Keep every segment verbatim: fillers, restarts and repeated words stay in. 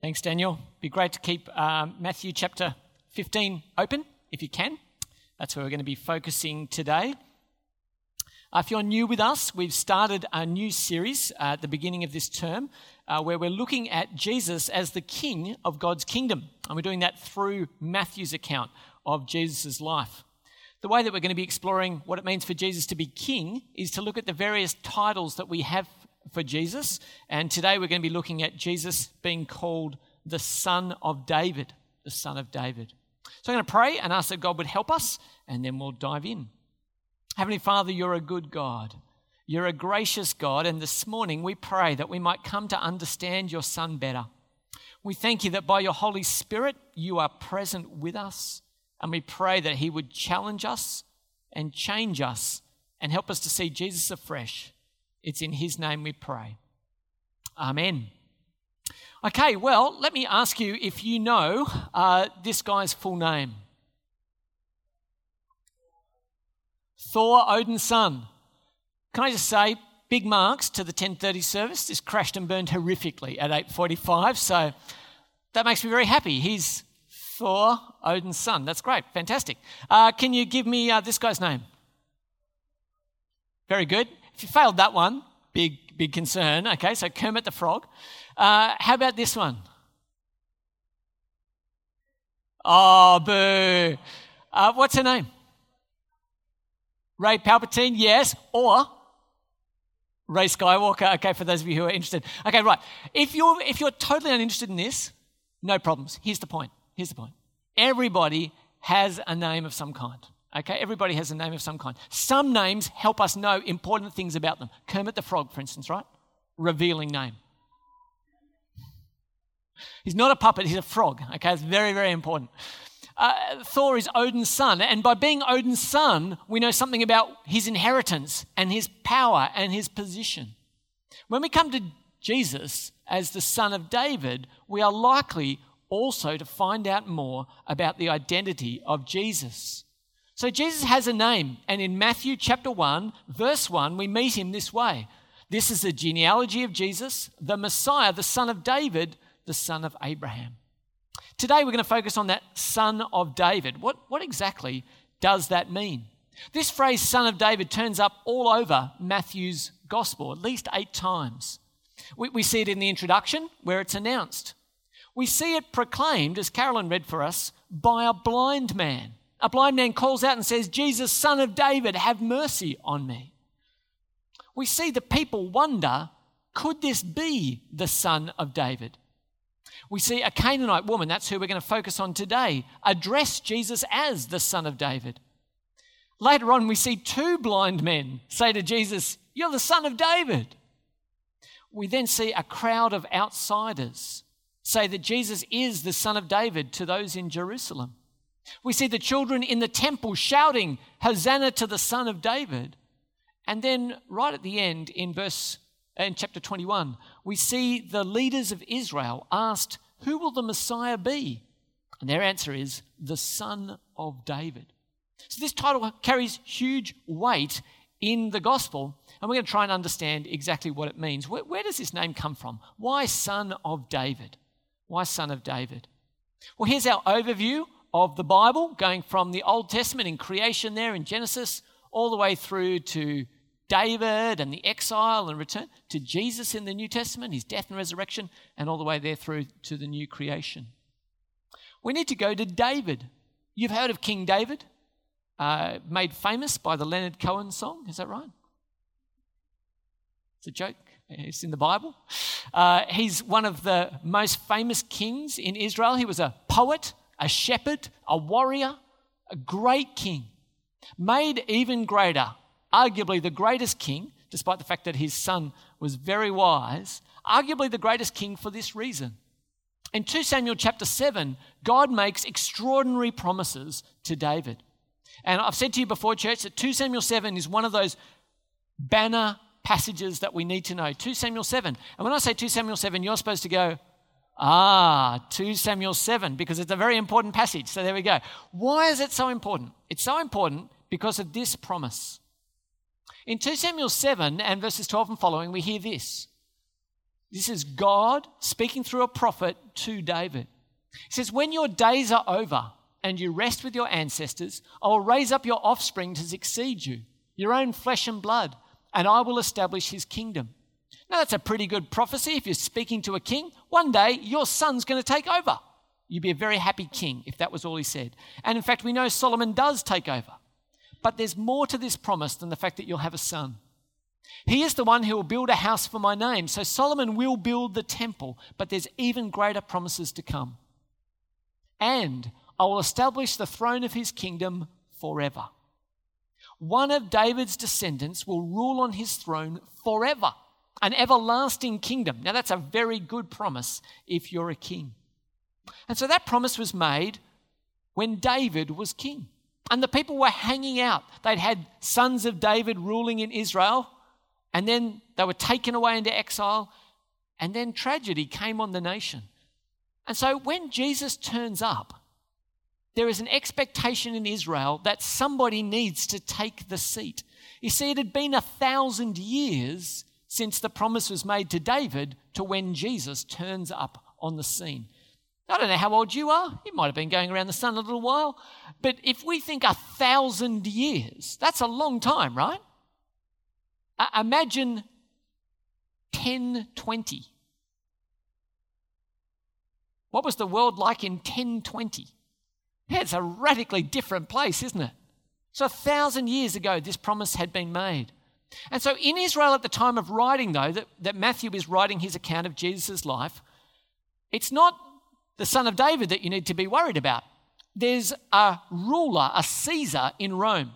Thanks, Daniel. Be great to keep um, Matthew chapter fifteen open, if you can. That's where we're going to be focusing today. Uh, if you're new with us, we've started a new series uh, at the beginning of this term uh, where we're looking at Jesus as the King of God's kingdom. And we're doing that through Matthew's account of Jesus' life. The way that we're going to be exploring what it means for Jesus to be King is to look at the various titles that we have for Jesus, and today we're going to be looking at Jesus being called the Son of David, the Son of David. So I'm going to pray and ask that God would help us, and then we'll dive in. Heavenly Father, you're a good God. You're a gracious God, and this morning we pray that we might come to understand your Son better. We thank you that by your Holy Spirit, you are present with us, and we pray that he would challenge us and change us and help us to see Jesus afresh. It's in his name we pray. Amen. Okay, well, let me ask you if you know uh, this guy's full name. Thor Odinson. Can I just say, big marks to the ten thirty service. This crashed and burned horrifically at eight forty-five, so that makes me very happy. He's Thor Odinson. That's great, fantastic. Uh, can you give me uh, this guy's name? Very good. If you failed that one, big, big concern. Okay, so Kermit the Frog. Uh, how about this one? Oh, boo. Uh, what's her name? Rey Palpatine, yes, or Rey Skywalker. Okay, for those of you who are interested. Okay, right. If you're, if you're totally uninterested in this, no problems. Here's the point. Here's the point. Everybody has a name of some kind. Okay, everybody has a name of some kind. Some names help us know important things about them. Kermit the Frog, for instance, right? Revealing name. He's not a puppet, he's a frog. Okay, it's very, very important. Uh, Thor is Odin's son, and by being Odin's son, we know something about his inheritance and his power and his position. When we come to Jesus as the Son of David, we are likely also to find out more about the identity of Jesus. So Jesus has a name, and in Matthew chapter one, verse one, we meet him this way. This is the genealogy of Jesus, the Messiah, the son of David, the son of Abraham. Today we're going to focus on that son of David. What, what exactly does that mean? This phrase, son of David, turns up all over Matthew's gospel, at least eight times. We, we see it in the introduction where it's announced. We see it proclaimed, as Carolyn read for us, by a blind man. A blind man calls out and says, Jesus, son of David, have mercy on me. We see the people wonder, could this be the son of David? We see a Canaanite woman, that's who we're going to focus on today, address Jesus as the son of David. Later on, we see two blind men say to Jesus, you're the son of David. We then see a crowd of outsiders say that Jesus is the son of David to those in Jerusalem. We see the children in the temple shouting, Hosanna to the Son of David. And then right at the end in verse in chapter twenty-one, we see the leaders of Israel asked, who will the Messiah be? And their answer is, the Son of David. So this title carries huge weight in the gospel, and we're going to try and understand exactly what it means. Where, where does this name come from? Why Son of David? Why Son of David? Well, here's our overview of the Bible, going from the Old Testament in creation there in Genesis all the way through to David and the exile and return to Jesus in the New Testament, his death and resurrection, and all the way there through to the new creation. We need to go to David. You've heard of King David, uh, made famous by the Leonard Cohen song. Is that right? It's a joke. It's in the Bible. Uh, he's one of the most famous kings in Israel. He was a poet, a shepherd, a warrior, a great king, made even greater, arguably the greatest king, despite the fact that his son was very wise, arguably the greatest king for this reason. In Second Samuel chapter seven, God makes extraordinary promises to David. And I've said to you before, church, that Second Samuel seven is one of those banner passages that we need to know. Second Samuel seven. And when I say Second Samuel seven, you're supposed to go, Ah, Second Samuel seven, because it's a very important passage. So there we go. Why is it so important? It's so important because of this promise. In Second Samuel seven and verses twelve and following, we hear this. This is God speaking through a prophet to David. He says, when your days are over and you rest with your ancestors, I will raise up your offspring to succeed you, your own flesh and blood, and I will establish his kingdom. Now, that's a pretty good prophecy if you're speaking to a king. One day, your son's going to take over. You'd be a very happy king if that was all he said. And in fact, we know Solomon does take over. But there's more to this promise than the fact that you'll have a son. He is the one who will build a house for my name. So Solomon will build the temple, but there's even greater promises to come. And I will establish the throne of his kingdom forever. One of David's descendants will rule on his throne forever, an everlasting kingdom. Now, that's a very good promise if you're a king. And so that promise was made when David was king. And the people were hanging out. They'd had sons of David ruling in Israel, and then they were taken away into exile, and then tragedy came on the nation. And so when Jesus turns up, there is an expectation in Israel that somebody needs to take the seat. You see, it had been a thousand years since the promise was made to David to when Jesus turns up on the scene. I don't know how old you are. You might have been going around the sun a little while. But if we think a thousand years, that's a long time, right? Uh, imagine ten twenty. What was the world like in ten twenty? Yeah, it's a radically different place, isn't it? So a thousand years ago, this promise had been made. And so in Israel at the time of writing, though, that, that Matthew is writing his account of Jesus' life, it's not the son of David that you need to be worried about. There's a ruler, a Caesar in Rome,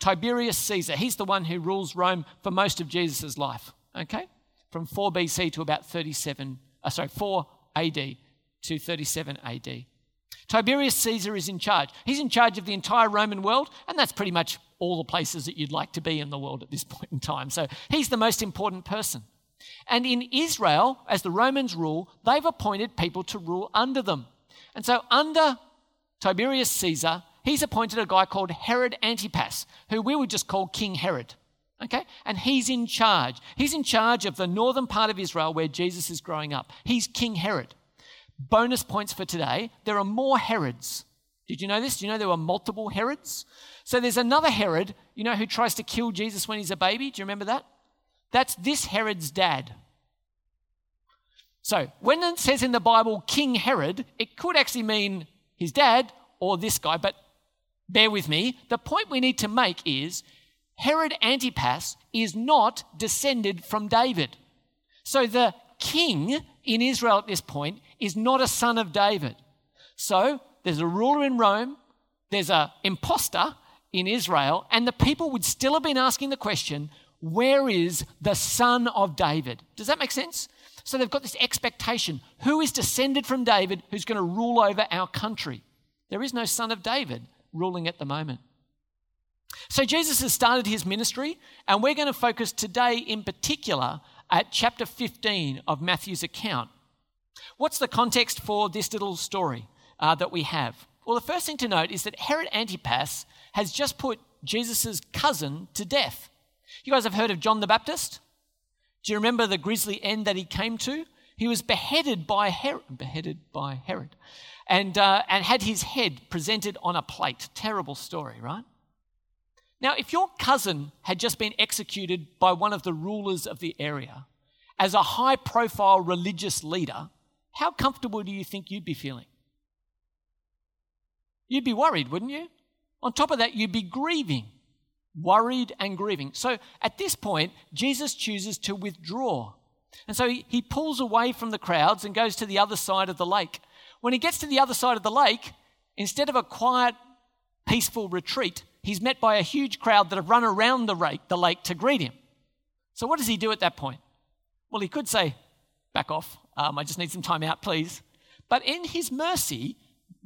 Tiberius Caesar. He's the one who rules Rome for most of Jesus' life, okay? From four B C to about thirty-seven, uh, sorry, four A D to thirty-seven A D. Tiberius Caesar is in charge. He's in charge of the entire Roman world, and that's pretty much all the places that you'd like to be in the world at this point in time. So he's the most important person. And in Israel, as the Romans rule, they've appointed people to rule under them. And so under Tiberius Caesar, he's appointed a guy called Herod Antipas, who we would just call King Herod, okay? And he's in charge. He's in charge of the northern part of Israel where Jesus is growing up. He's King Herod. Bonus points for today, there are more Herods. Did you know this? Do you know there were multiple Herods? So there's another Herod, you know, who tries to kill Jesus when he's a baby. Do you remember that? That's this Herod's dad. So when it says in the Bible King Herod, it could actually mean his dad or this guy, but bear with me. The point we need to make is Herod Antipas is not descended from David. So the king in Israel at this point is not a son of David. So there's a ruler in Rome, there's an imposter in Israel, and the people would still have been asking the question, where is the son of David? Does that make sense? So they've got this expectation. Who is descended from David who's going to rule over our country? There is no son of David ruling at the moment. So Jesus has started his ministry, and we're going to focus today in particular at chapter fifteen of Matthew's account. What's the context for this little story uh, that we have? Well, the first thing to note is that Herod Antipas has just put Jesus' cousin to death. You guys have heard of John the Baptist? Do you remember the grisly end that he came to? He was beheaded by Herod, beheaded by Herod, and uh, and had his head presented on a plate. Terrible story, right? Now, if your cousin had just been executed by one of the rulers of the area as a high-profile religious leader, how comfortable do you think you'd be feeling? You'd be worried, wouldn't you? On top of that, you'd be grieving. Worried and grieving. So at this point, Jesus chooses to withdraw. And so he, he pulls away from the crowds and goes to the other side of the lake. When he gets to the other side of the lake, instead of a quiet, peaceful retreat, he's met by a huge crowd that have run around the lake, the lake to greet him. So what does he do at that point? Well, he could say, back off, um, I just need some time out, please. But in his mercy,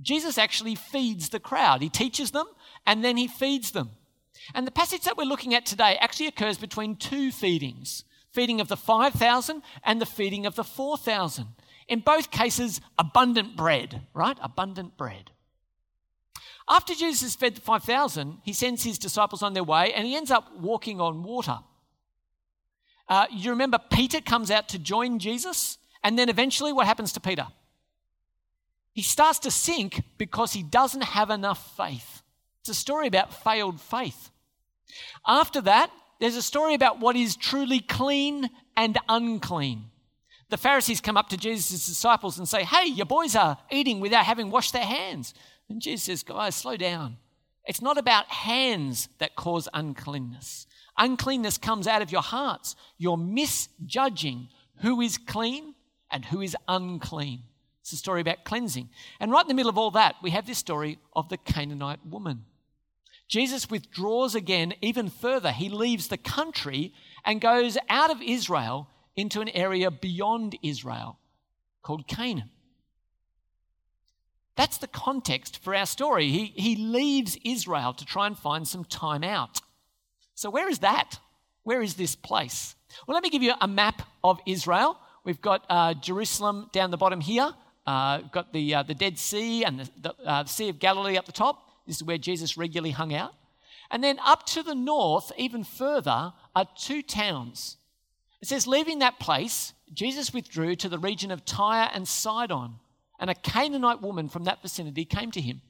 Jesus actually feeds the crowd. He teaches them and then he feeds them. And the passage that we're looking at today actually occurs between two feedings, feeding of the five thousand and the feeding of the four thousand. In both cases, abundant bread, right? Abundant bread. After Jesus fed the five thousand, he sends his disciples on their way and he ends up walking on water. Uh, you remember Peter comes out to join Jesus, and then eventually what happens to Peter? He starts to sink because he doesn't have enough faith. It's a story about failed faith. After that, there's a story about what is truly clean and unclean. The Pharisees come up to Jesus' disciples and say, hey, your boys are eating without having washed their hands. And Jesus says, guys, slow down. It's not about hands that cause uncleanness. Uncleanness comes out of your hearts. You're misjudging who is clean and who is unclean. It's a story about cleansing. And right in the middle of all that, we have this story of the Canaanite woman. Jesus withdraws again even further. He leaves the country and goes out of Israel into an area beyond Israel called Canaan. That's the context for our story. He, he leaves Israel to try and find some time out. So where is that? Where is this place? Well, let me give you a map of Israel. We've got uh, Jerusalem down the bottom here. Uh, we've got the, uh, the Dead Sea and the, the uh, Sea of Galilee up the top. This is where Jesus regularly hung out. And then up to the north, even further, are two towns. It says, leaving that place, Jesus withdrew to the region of Tyre and Sidon, and a Canaanite woman from that vicinity came to him.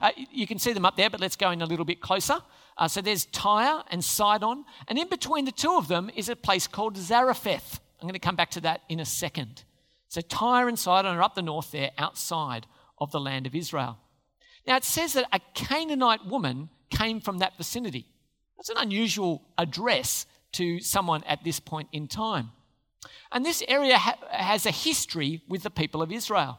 Uh, you can see them up there, but let's go in a little bit closer. Uh, so there's Tyre and Sidon, and in between the two of them is a place called Zarephath. I'm going to come back to that in a second. So Tyre and Sidon are up the north there, outside of the land of Israel. Now it says that a Canaanite woman came from that vicinity. That's an unusual address to someone at this point in time. And this area ha- has a history with the people of Israel.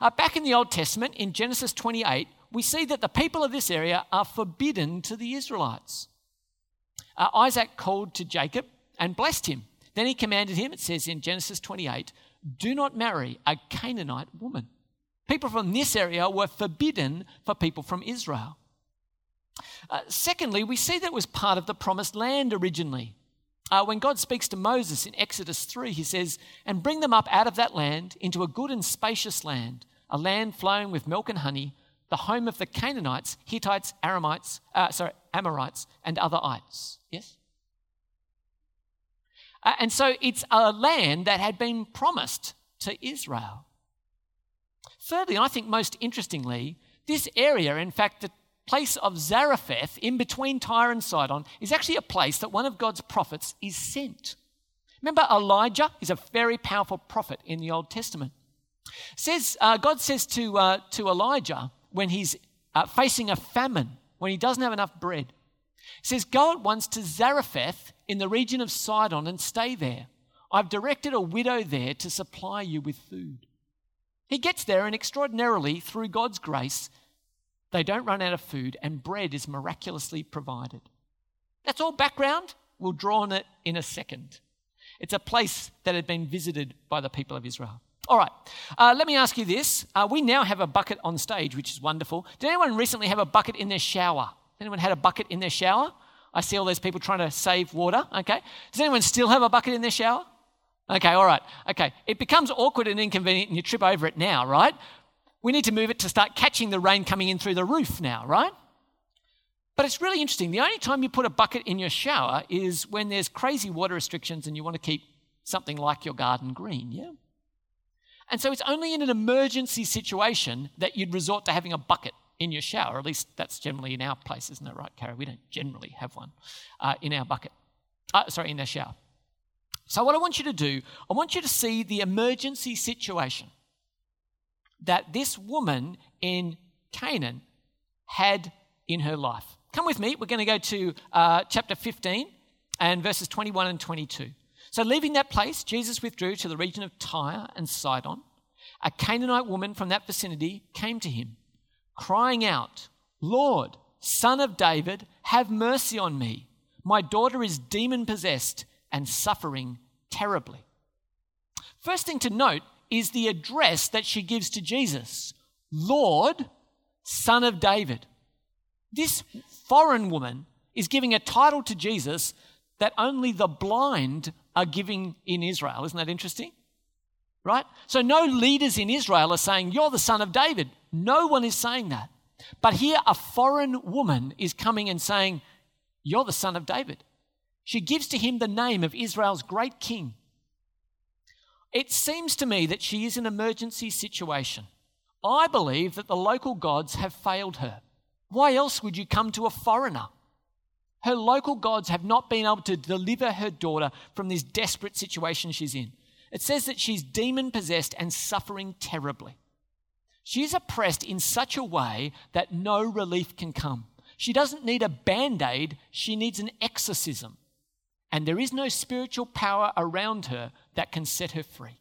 Uh, back in the Old Testament, in Genesis twenty-eight, we see that the people of this area are forbidden to the Israelites. Uh, Isaac called to Jacob and blessed him. Then he commanded him, it says in Genesis twenty-eight, do not marry a Canaanite woman. People from this area were forbidden for people from Israel. Uh, secondly, we see that it was part of the promised land originally. Uh, when God speaks to Moses in Exodus three, he says, and bring them up out of that land into a good and spacious land, a land flowing with milk and honey, the home of the Canaanites, Hittites, Aramites, uh, sorry, Amorites, and other ites. Yes? Uh, and so it's a land that had been promised to Israel. Thirdly, and I think most interestingly, this area, in fact, the place of Zarephath in between Tyre and Sidon, is actually a place that one of God's prophets is sent. Remember, Elijah is a very powerful prophet in the Old Testament. Says uh, God says to uh, to Elijah when he's uh, facing a famine, when he doesn't have enough bread, he says, go at once to Zarephath in the region of Sidon and stay there. I've directed a widow there to supply you with food. He gets there, and extraordinarily, through God's grace, they don't run out of food, and bread is miraculously provided. That's all background. We'll draw on it in a second. It's a place that had been visited by the people of Israel. All right, uh, let me ask you this. Uh, we now have a bucket on stage, which is wonderful. Did anyone recently have a bucket in their shower? Anyone had a bucket in their shower? I see all those people trying to save water, okay. Does anyone still have a bucket in their shower? Okay, all right, okay. It becomes awkward and inconvenient and you trip over it now, right? We need to move it to start catching the rain coming in through the roof now, right? But it's really interesting. The only time you put a bucket in your shower is when there's crazy water restrictions and you want to keep something like your garden green, yeah? And so it's only in an emergency situation that you'd resort to having a bucket in your shower. At least that's generally in our place, isn't that right, Carrie? We don't generally have one uh, in our bucket. Uh, sorry, in our shower. So what I want you to do, I want you to see the emergency situation that this woman in Canaan had in her life. Come with me. We're going to go to uh, chapter fifteen and verses twenty-one and twenty-two. So leaving that place, Jesus withdrew to the region of Tyre and Sidon. A Canaanite woman from that vicinity came to him, crying out, Lord, Son of David, have mercy on me. My daughter is demon-possessed and suffering terribly. First thing to note is the address that she gives to Jesus. Lord, Son of David. This foreign woman is giving a title to Jesus that only the blind are giving in Israel. Isn't that interesting? Right? So no leaders in Israel are saying, you're the Son of David. No one is saying that. But here a foreign woman is coming and saying, you're the Son of David. She gives to him the name of Israel's great king. It seems to me that she is in an emergency situation. I believe that the local gods have failed her. Why else would you come to a foreigner? Her local gods have not been able to deliver her daughter from this desperate situation she's in. It says that she's demon-possessed and suffering terribly. She's oppressed in such a way that no relief can come. She doesn't need a band-aid, she needs an exorcism. And there is no spiritual power around her that can set her free.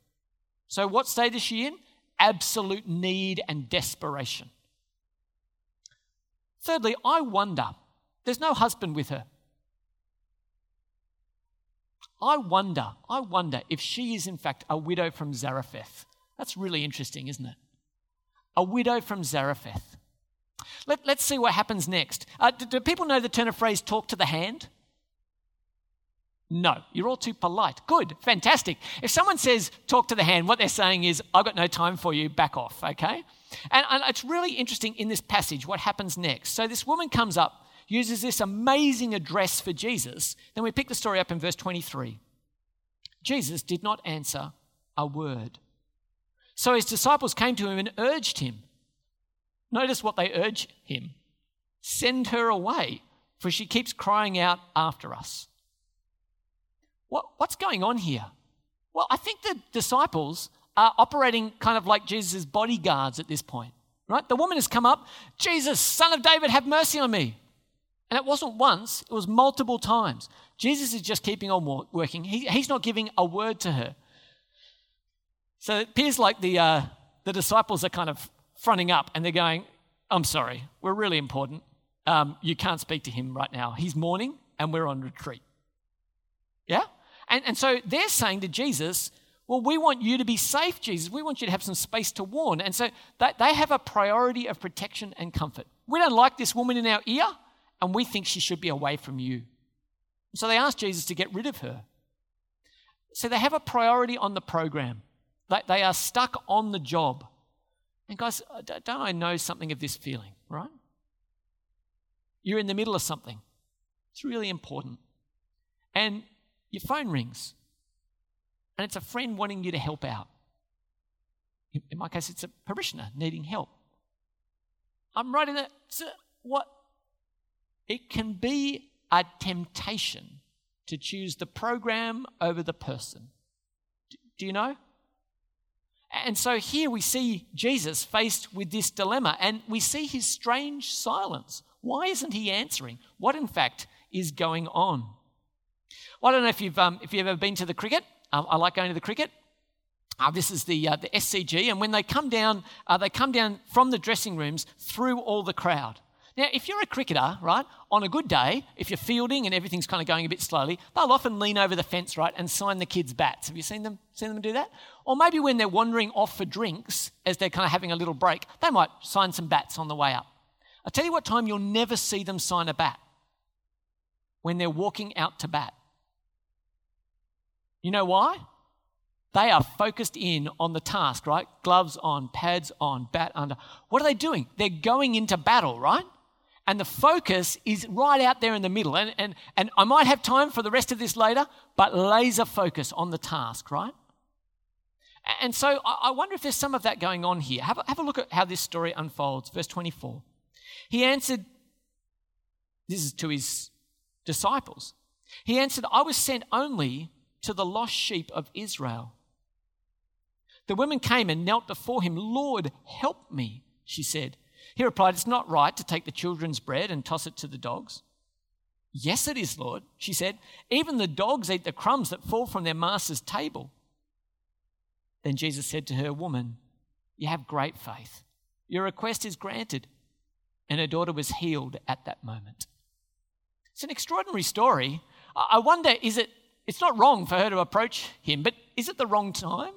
So what state is she in? Absolute need and desperation. Thirdly, I wonder, there's no husband with her. I wonder, I wonder if she is in fact a widow from Zarephath. That's really interesting, isn't it? A widow from Zarephath. Let, let's see what happens next. Uh, do, do people know the turn of phrase, talk to the hand? No, you're all too polite. Good, fantastic. If someone says, talk to the hand, what they're saying is, I've got no time for you, back off, okay? And, and it's really interesting in this passage what happens next. So this woman comes up, uses this amazing address for Jesus. Then we pick the story up in verse twenty-three. Jesus did not answer a word. So his disciples came to him and urged him. Notice what they urge him. Send her away, for she keeps crying out after us. What, what's going on here? Well, I think the disciples are operating kind of like Jesus' bodyguards at this point, right? The woman has come up, Jesus, son of David, have mercy on me. And it wasn't once, it was multiple times. Jesus is just keeping on working. He, he's not giving a word to her. So it appears like the uh, the disciples are kind of fronting up and they're going, I'm sorry, we're really important. Um, you can't speak to him right now. He's mourning and we're on retreat. Yeah? And and so they're saying to Jesus, well, we want you to be safe, Jesus. We want you to have some space to warn. And so they, they have a priority of protection and comfort. We don't like this woman in our ear, and we think she should be away from you. So they ask Jesus to get rid of her. So they have a priority on the program. They, they are stuck on the job. And guys, don't I know something of this feeling, right? You're in the middle of something. It's really important. And your phone rings, and it's a friend wanting you to help out. In my case, it's a parishioner needing help. I'm right in it. What? It can be a temptation to choose the program over the person. Do you know? And so here we see Jesus faced with this dilemma, and we see his strange silence. Why isn't he answering? What, in fact, is going on? Well, I don't know if you've um, if you've ever been to the cricket. Um, I like going to the cricket. Uh, this is the uh, the S C G, and when they come down, uh, they come down from the dressing rooms through all the crowd. Now, if you're a cricketer, right, on a good day, if you're fielding and everything's kind of going a bit slowly, they'll often lean over the fence, right, and sign the kids' bats. Have you seen them seen them do that? Or maybe when they're wandering off for drinks, as they're kind of having a little break, they might sign some bats on the way up. I'll tell you what time you'll never see them sign a bat. When they're walking out to bat. You know why? They are focused in on the task, right? Gloves on, pads on, bat under. What are they doing? They're going into battle, right? And the focus is right out there in the middle. And, and, and I might have time for the rest of this later, but laser focus on the task, right? And so I wonder if there's some of that going on here. Have a, have a look at how this story unfolds. Verse twenty-four. He answered, this is to his disciples. He answered, I was sent only to the lost sheep of Israel. The women came and knelt before him. Lord, help me, she said. He replied, it's not right to take the children's bread and toss it to the dogs. Yes, it is, Lord, she said. Even the dogs eat the crumbs that fall from their master's table. Then Jesus said to her, woman, you have great faith. Your request is granted. And her daughter was healed at that moment. It's an extraordinary story. I wonder, is it, it's not wrong for her to approach him, but is it the wrong time?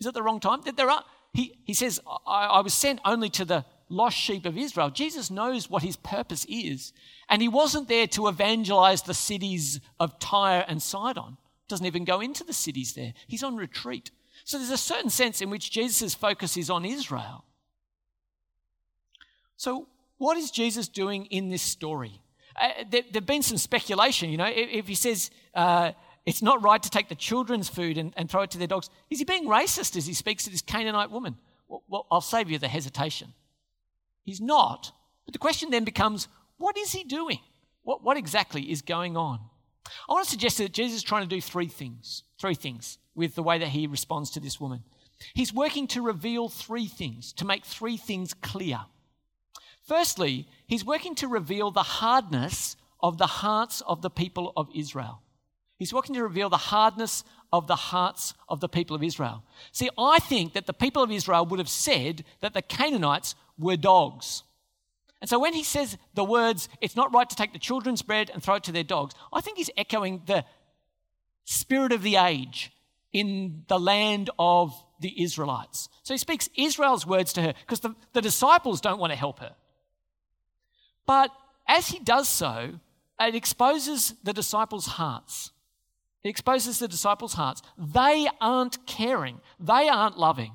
Is it the wrong time? That there are, he, he says, I, I was sent only to the lost sheep of Israel. Jesus knows what his purpose is, and he wasn't there to evangelize the cities of Tyre and Sidon. Doesn't even go into the cities there. He's on retreat. So there's a certain sense in which Jesus' focus is on Israel. So what is Jesus doing in this story? uh, there has been some speculation, you know, if, if he says uh, it's not right to take the children's food and, and throw it to their dogs, is he being racist as he speaks to this Canaanite woman? Well, well, I'll save you the hesitation. He's not. But the question then becomes, what is he doing? What, what exactly is going on? I want to suggest that Jesus is trying to do three things, three things with the way that he responds to this woman. He's working to reveal three things, to make three things clear. Firstly, he's working to reveal the hardness of the hearts of the people of Israel. He's working to reveal the hardness of the hearts of the people of Israel. See, I think that the people of Israel would have said that the Canaanites were dogs. And so when he says the words, it's not right to take the children's bread and throw it to their dogs, I think he's echoing the spirit of the age in the land of the Israelites. So he speaks Israel's words to her because the, the disciples don't want to help her. But as he does so, it exposes the disciples' hearts. It exposes the disciples' hearts. They aren't caring. They aren't loving.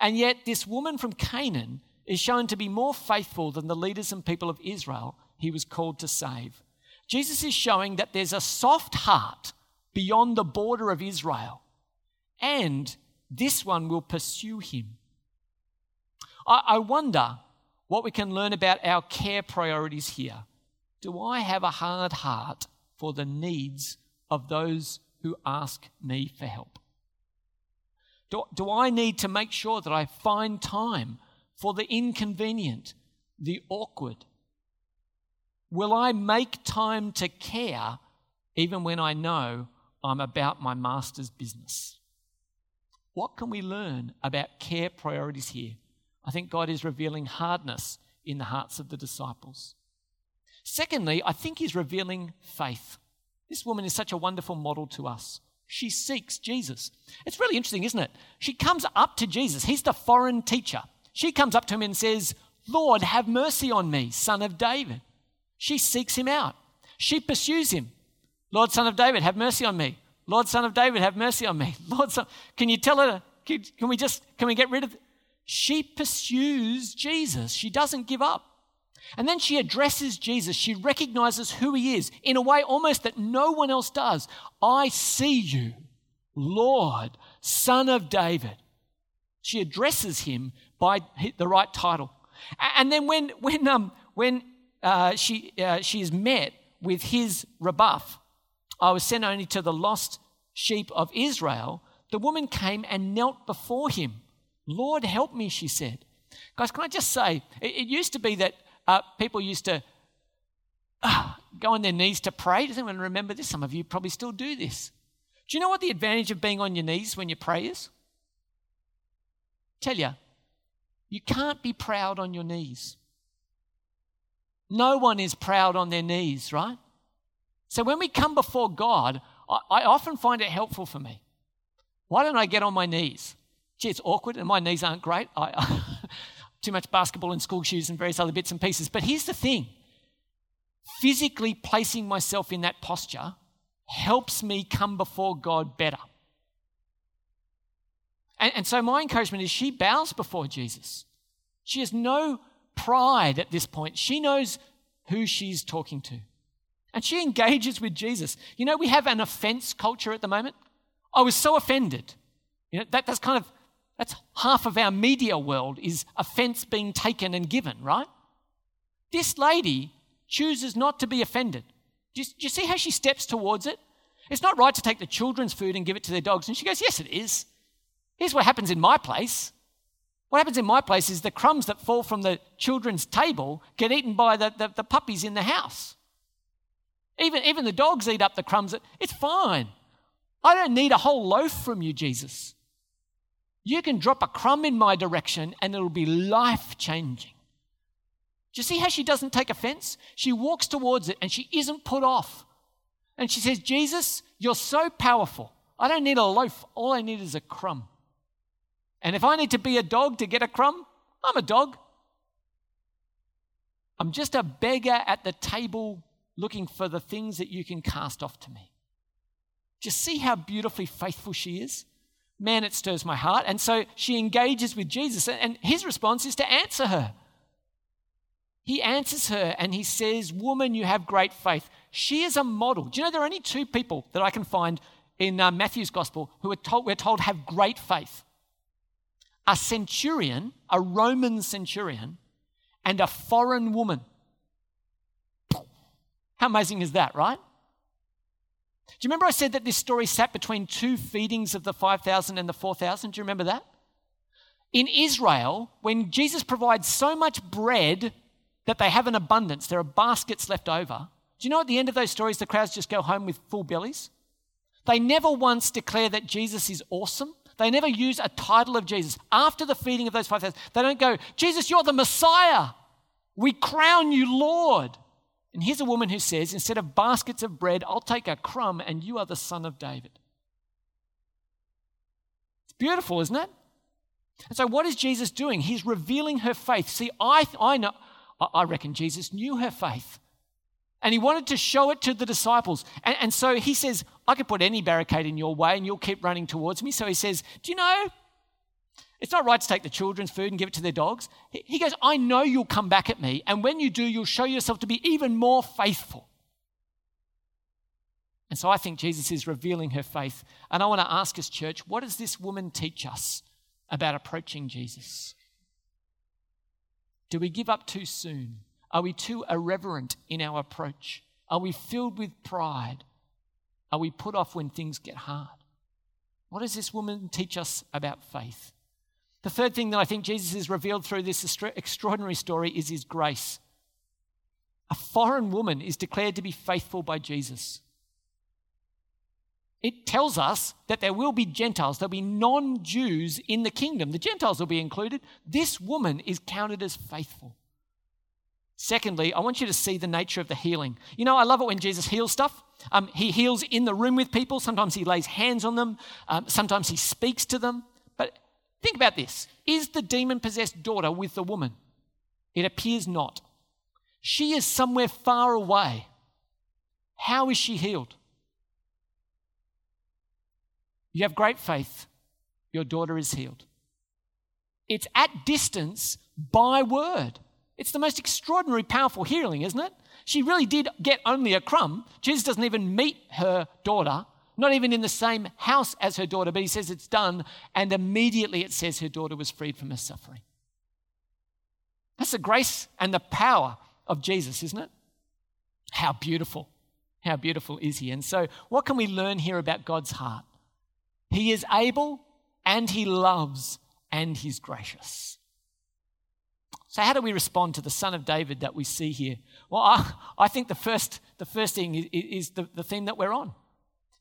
And yet this woman from Canaan is shown to be more faithful than the leaders and people of Israel he was called to save. Jesus is showing that there's a soft heart beyond the border of Israel, and this one will pursue him. I, I wonder what we can learn about our care priorities here. Do I have a hard heart for the needs of those who ask me for help? Do, do I need to make sure that I find time for the inconvenient, the awkward? Will I make time to care even when I know I'm about my master's business? What can we learn about care priorities here? I think God is revealing hardness in the hearts of the disciples. Secondly, I think he's revealing faith. This woman is such a wonderful model to us. She seeks Jesus. It's really interesting, isn't it? She comes up to Jesus. He's the foreign teacher. She comes up to him and says, "Lord, have mercy on me, son of David." She seeks him out. She pursues him. "Lord, son of David, have mercy on me. Lord, son of David, have mercy on me. Lord, son..." Can you tell her? Can we just, can we get rid of it? She pursues Jesus. She doesn't give up. And then she addresses Jesus. She recognizes who he is in a way almost that no one else does. "I see you, Lord, son of David." She addresses him by the right title. And then when when um when uh, she uh, she is met with his rebuff, "I was sent only to the lost sheep of Israel," the woman came and knelt before him. "Lord, help me," she said. Guys, can I just say, it, it used to be that uh, people used to uh, go on their knees to pray. Does anyone remember this? Some of you probably still do this. Do you know what the advantage of being on your knees when you pray is? Tell you, you can't be proud on your knees. No one is proud on their knees, right? So when we come before God, I, I often find it helpful for me. Why don't I get on my knees? Gee, it's awkward and my knees aren't great. I, I too much basketball and school shoes and various other bits and pieces. But here's the thing. Physically placing myself in that posture helps me come before God better. And, and so my encouragement is she bows before Jesus. She has no pride at this point. She knows who she's talking to. And she engages with Jesus. You know, we have an offense culture at the moment. "I was so offended." You know, that, that's kind of, that's half of our media world is offense being taken and given, right? This lady chooses not to be offended. Do you, do you see how she steps towards it? "It's not right to take the children's food and give it to their dogs." And she goes, "Yes, it is. Here's what happens in my place. What happens in my place is the crumbs that fall from the children's table get eaten by the, the, the puppies in the house. Even, even the dogs eat up the crumbs. It's fine. I don't need a whole loaf from you, Jesus. You can drop a crumb in my direction and it'll be life-changing." Do you see how she doesn't take offense? She walks towards it and she isn't put off. And she says, "Jesus, you're so powerful. I don't need a loaf. All I need is a crumb. And if I need to be a dog to get a crumb, I'm a dog. I'm just a beggar at the table looking for the things that you can cast off to me." Just see how beautifully faithful she is? Man, it stirs my heart. And so she engages with Jesus, and his response is to answer her. he answers her and he says, "Woman, you have great faith." She is a model. Do you know there are only two people that I can find in uh, Matthew's gospel who are told, we're told have great faith? A centurion, a Roman centurion, and a foreign woman. How amazing is that, right? Do you remember I said that this story sat between two feedings of the five thousand and the four thousand? Do you remember that? In Israel, when Jesus provides so much bread that they have an abundance, there are baskets left over. Do you know at the end of those stories, the crowds just go home with full bellies? They never once declare that Jesus is awesome. They never use a title of Jesus. After the feeding of those five thousand, they don't go, "Jesus, you're the Messiah. We crown you Lord." And here's a woman who says, "Instead of baskets of bread, I'll take a crumb, and you are the Son of David." It's beautiful, isn't it? And so what is Jesus doing? He's revealing her faith. See, I, I, know, I reckon Jesus knew her faith. And he wanted to show it to the disciples. And, and so he says, "I could put any barricade in your way and you'll keep running towards me." So he says, "Do you know, it's not right to take the children's food and give it to their dogs." He, he goes, "I know you'll come back at me. And when you do, you'll show yourself to be even more faithful." And so I think Jesus is revealing her faith. And I want to ask us, church, what does this woman teach us about approaching Jesus? Do we give up too soon? Are we too irreverent in our approach? Are we filled with pride? Are we put off when things get hard? What does this woman teach us about faith? The third thing that I think Jesus has revealed through this extraordinary story is his grace. A foreign woman is declared to be faithful by Jesus. It tells us that there will be Gentiles, there'll be non-Jews in the kingdom. The Gentiles will be included. This woman is counted as faithful. Secondly, I want you to see the nature of the healing. You know, I love it when Jesus heals stuff. Um, he heals in the room with people. Sometimes he lays hands on them. Um, sometimes he speaks to them. But think about this. Is the demon-possessed daughter with the woman? It appears not. She is somewhere far away. How is she healed? You have great faith. Your daughter is healed. It's at distance by word. It's the most extraordinary, powerful healing, isn't it? She really did get only a crumb. Jesus doesn't even meet her daughter, not even in the same house as her daughter, but he says it's done, and immediately it says her daughter was freed from her suffering. That's the grace and the power of Jesus, isn't it? How beautiful. How beautiful is he? And so what can we learn here about God's heart? He is able, and he loves, and he's gracious. So how do we respond to the Son of David that we see here? Well, I, I think the first, the first thing is, is the, the theme that we're on.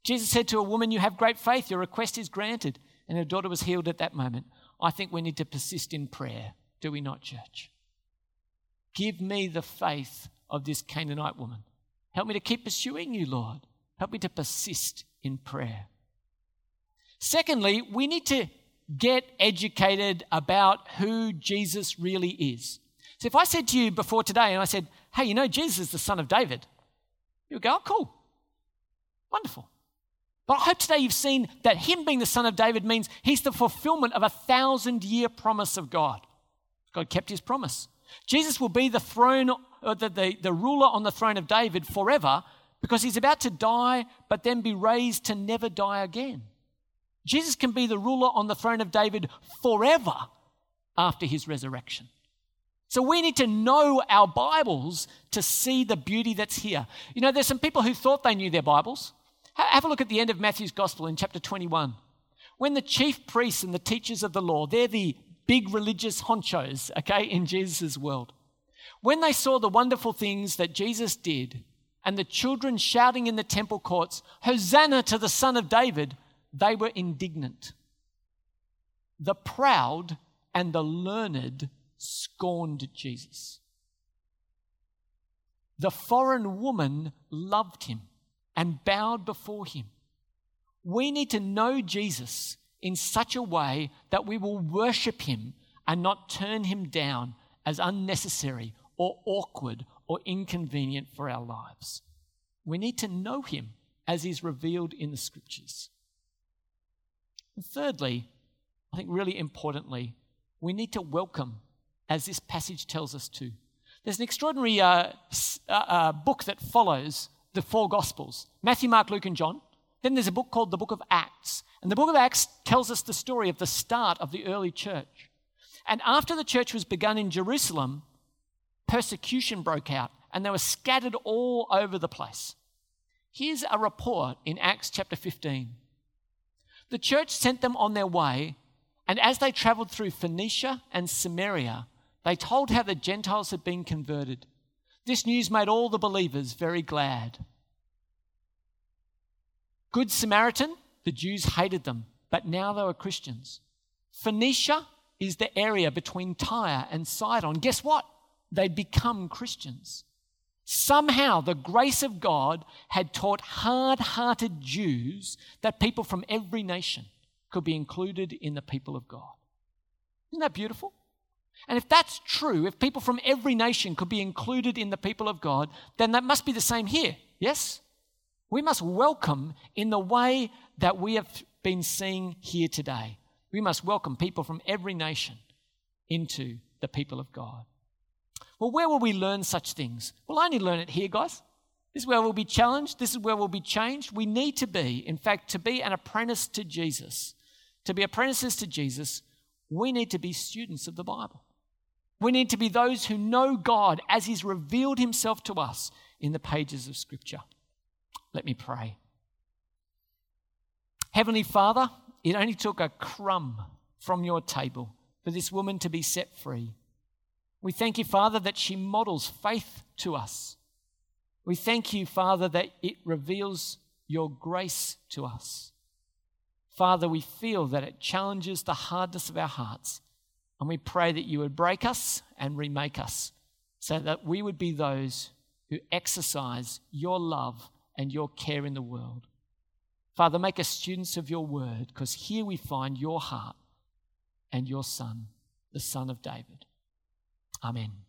Jesus said to a woman, "You have great faith, your request is granted." And her daughter was healed at that moment. I think we need to persist in prayer, do we not, church? Give me the faith of this Canaanite woman. Help me to keep pursuing you, Lord. Help me to persist in prayer. Secondly, we need to get educated about who Jesus really is. So if I said to you before today, and I said, "Hey, you know, Jesus is the Son of David," you would go, "Oh, cool, wonderful." But I hope today you've seen that him being the Son of David means he's the fulfillment of a thousand-year promise of God. God kept his promise. Jesus will be the throne, or the, the, the ruler on the throne of David forever, because he's about to die, but then be raised to never die again. Jesus can be the ruler on the throne of David forever after his resurrection. So we need to know our Bibles to see the beauty that's here. You know, there's some people who thought they knew their Bibles. Have a look at the end of Matthew's Gospel in chapter twenty-one. When the chief priests and the teachers of the law, they're the big religious honchos, okay, in Jesus' world. When they saw the wonderful things that Jesus did and the children shouting in the temple courts, "Hosanna to the Son of David," they were indignant. The proud and the learned scorned Jesus. The foreign woman loved him and bowed before him. We need to know Jesus in such a way that we will worship him and not turn him down as unnecessary or awkward or inconvenient for our lives. We need to know him as he's revealed in the scriptures. And thirdly, I think really importantly, we need to welcome, as this passage tells us to, There's an extraordinary uh, uh, book that follows the four Gospels, Matthew, Mark, Luke, and John. Then there's a book called the Book of Acts. And the Book of Acts tells us the story of the start of the early church. And after the church was begun in Jerusalem, persecution broke out, and they were scattered all over the place. Here's a report in Acts chapter fifteen. The church sent them on their way, and as they traveled through Phoenicia and Samaria, they told how the Gentiles had been converted. This news made all the believers very glad. Good Samaritan, the Jews hated them, but now they were Christians. Phoenicia is the area between Tyre and Sidon. Guess what? They'd become Christians. Somehow the grace of God had taught hard-hearted Jews that people from every nation could be included in the people of God. Isn't that beautiful? And if that's true, if people from every nation could be included in the people of God, then that must be the same here, yes? We must welcome in the way that we have been seeing here today. We must welcome people from every nation into the people of God. Well, where will we learn such things? We'll only learn it here, guys. This is where we'll be challenged. This is where we'll be changed. We need to be, in fact, to be an apprentice to Jesus. To be apprentices to Jesus, we need to be students of the Bible. We need to be those who know God as He's revealed Himself to us in the pages of Scripture. Let me pray. Heavenly Father, it only took a crumb from your table for this woman to be set free. We thank you, Father, that she models faith to us. We thank you, Father, that it reveals your grace to us. Father, we feel that it challenges the hardness of our hearts, and we pray that you would break us and remake us so that we would be those who exercise your love and your care in the world. Father, make us students of your word, because here we find your heart and your Son, the Son of David. Amen.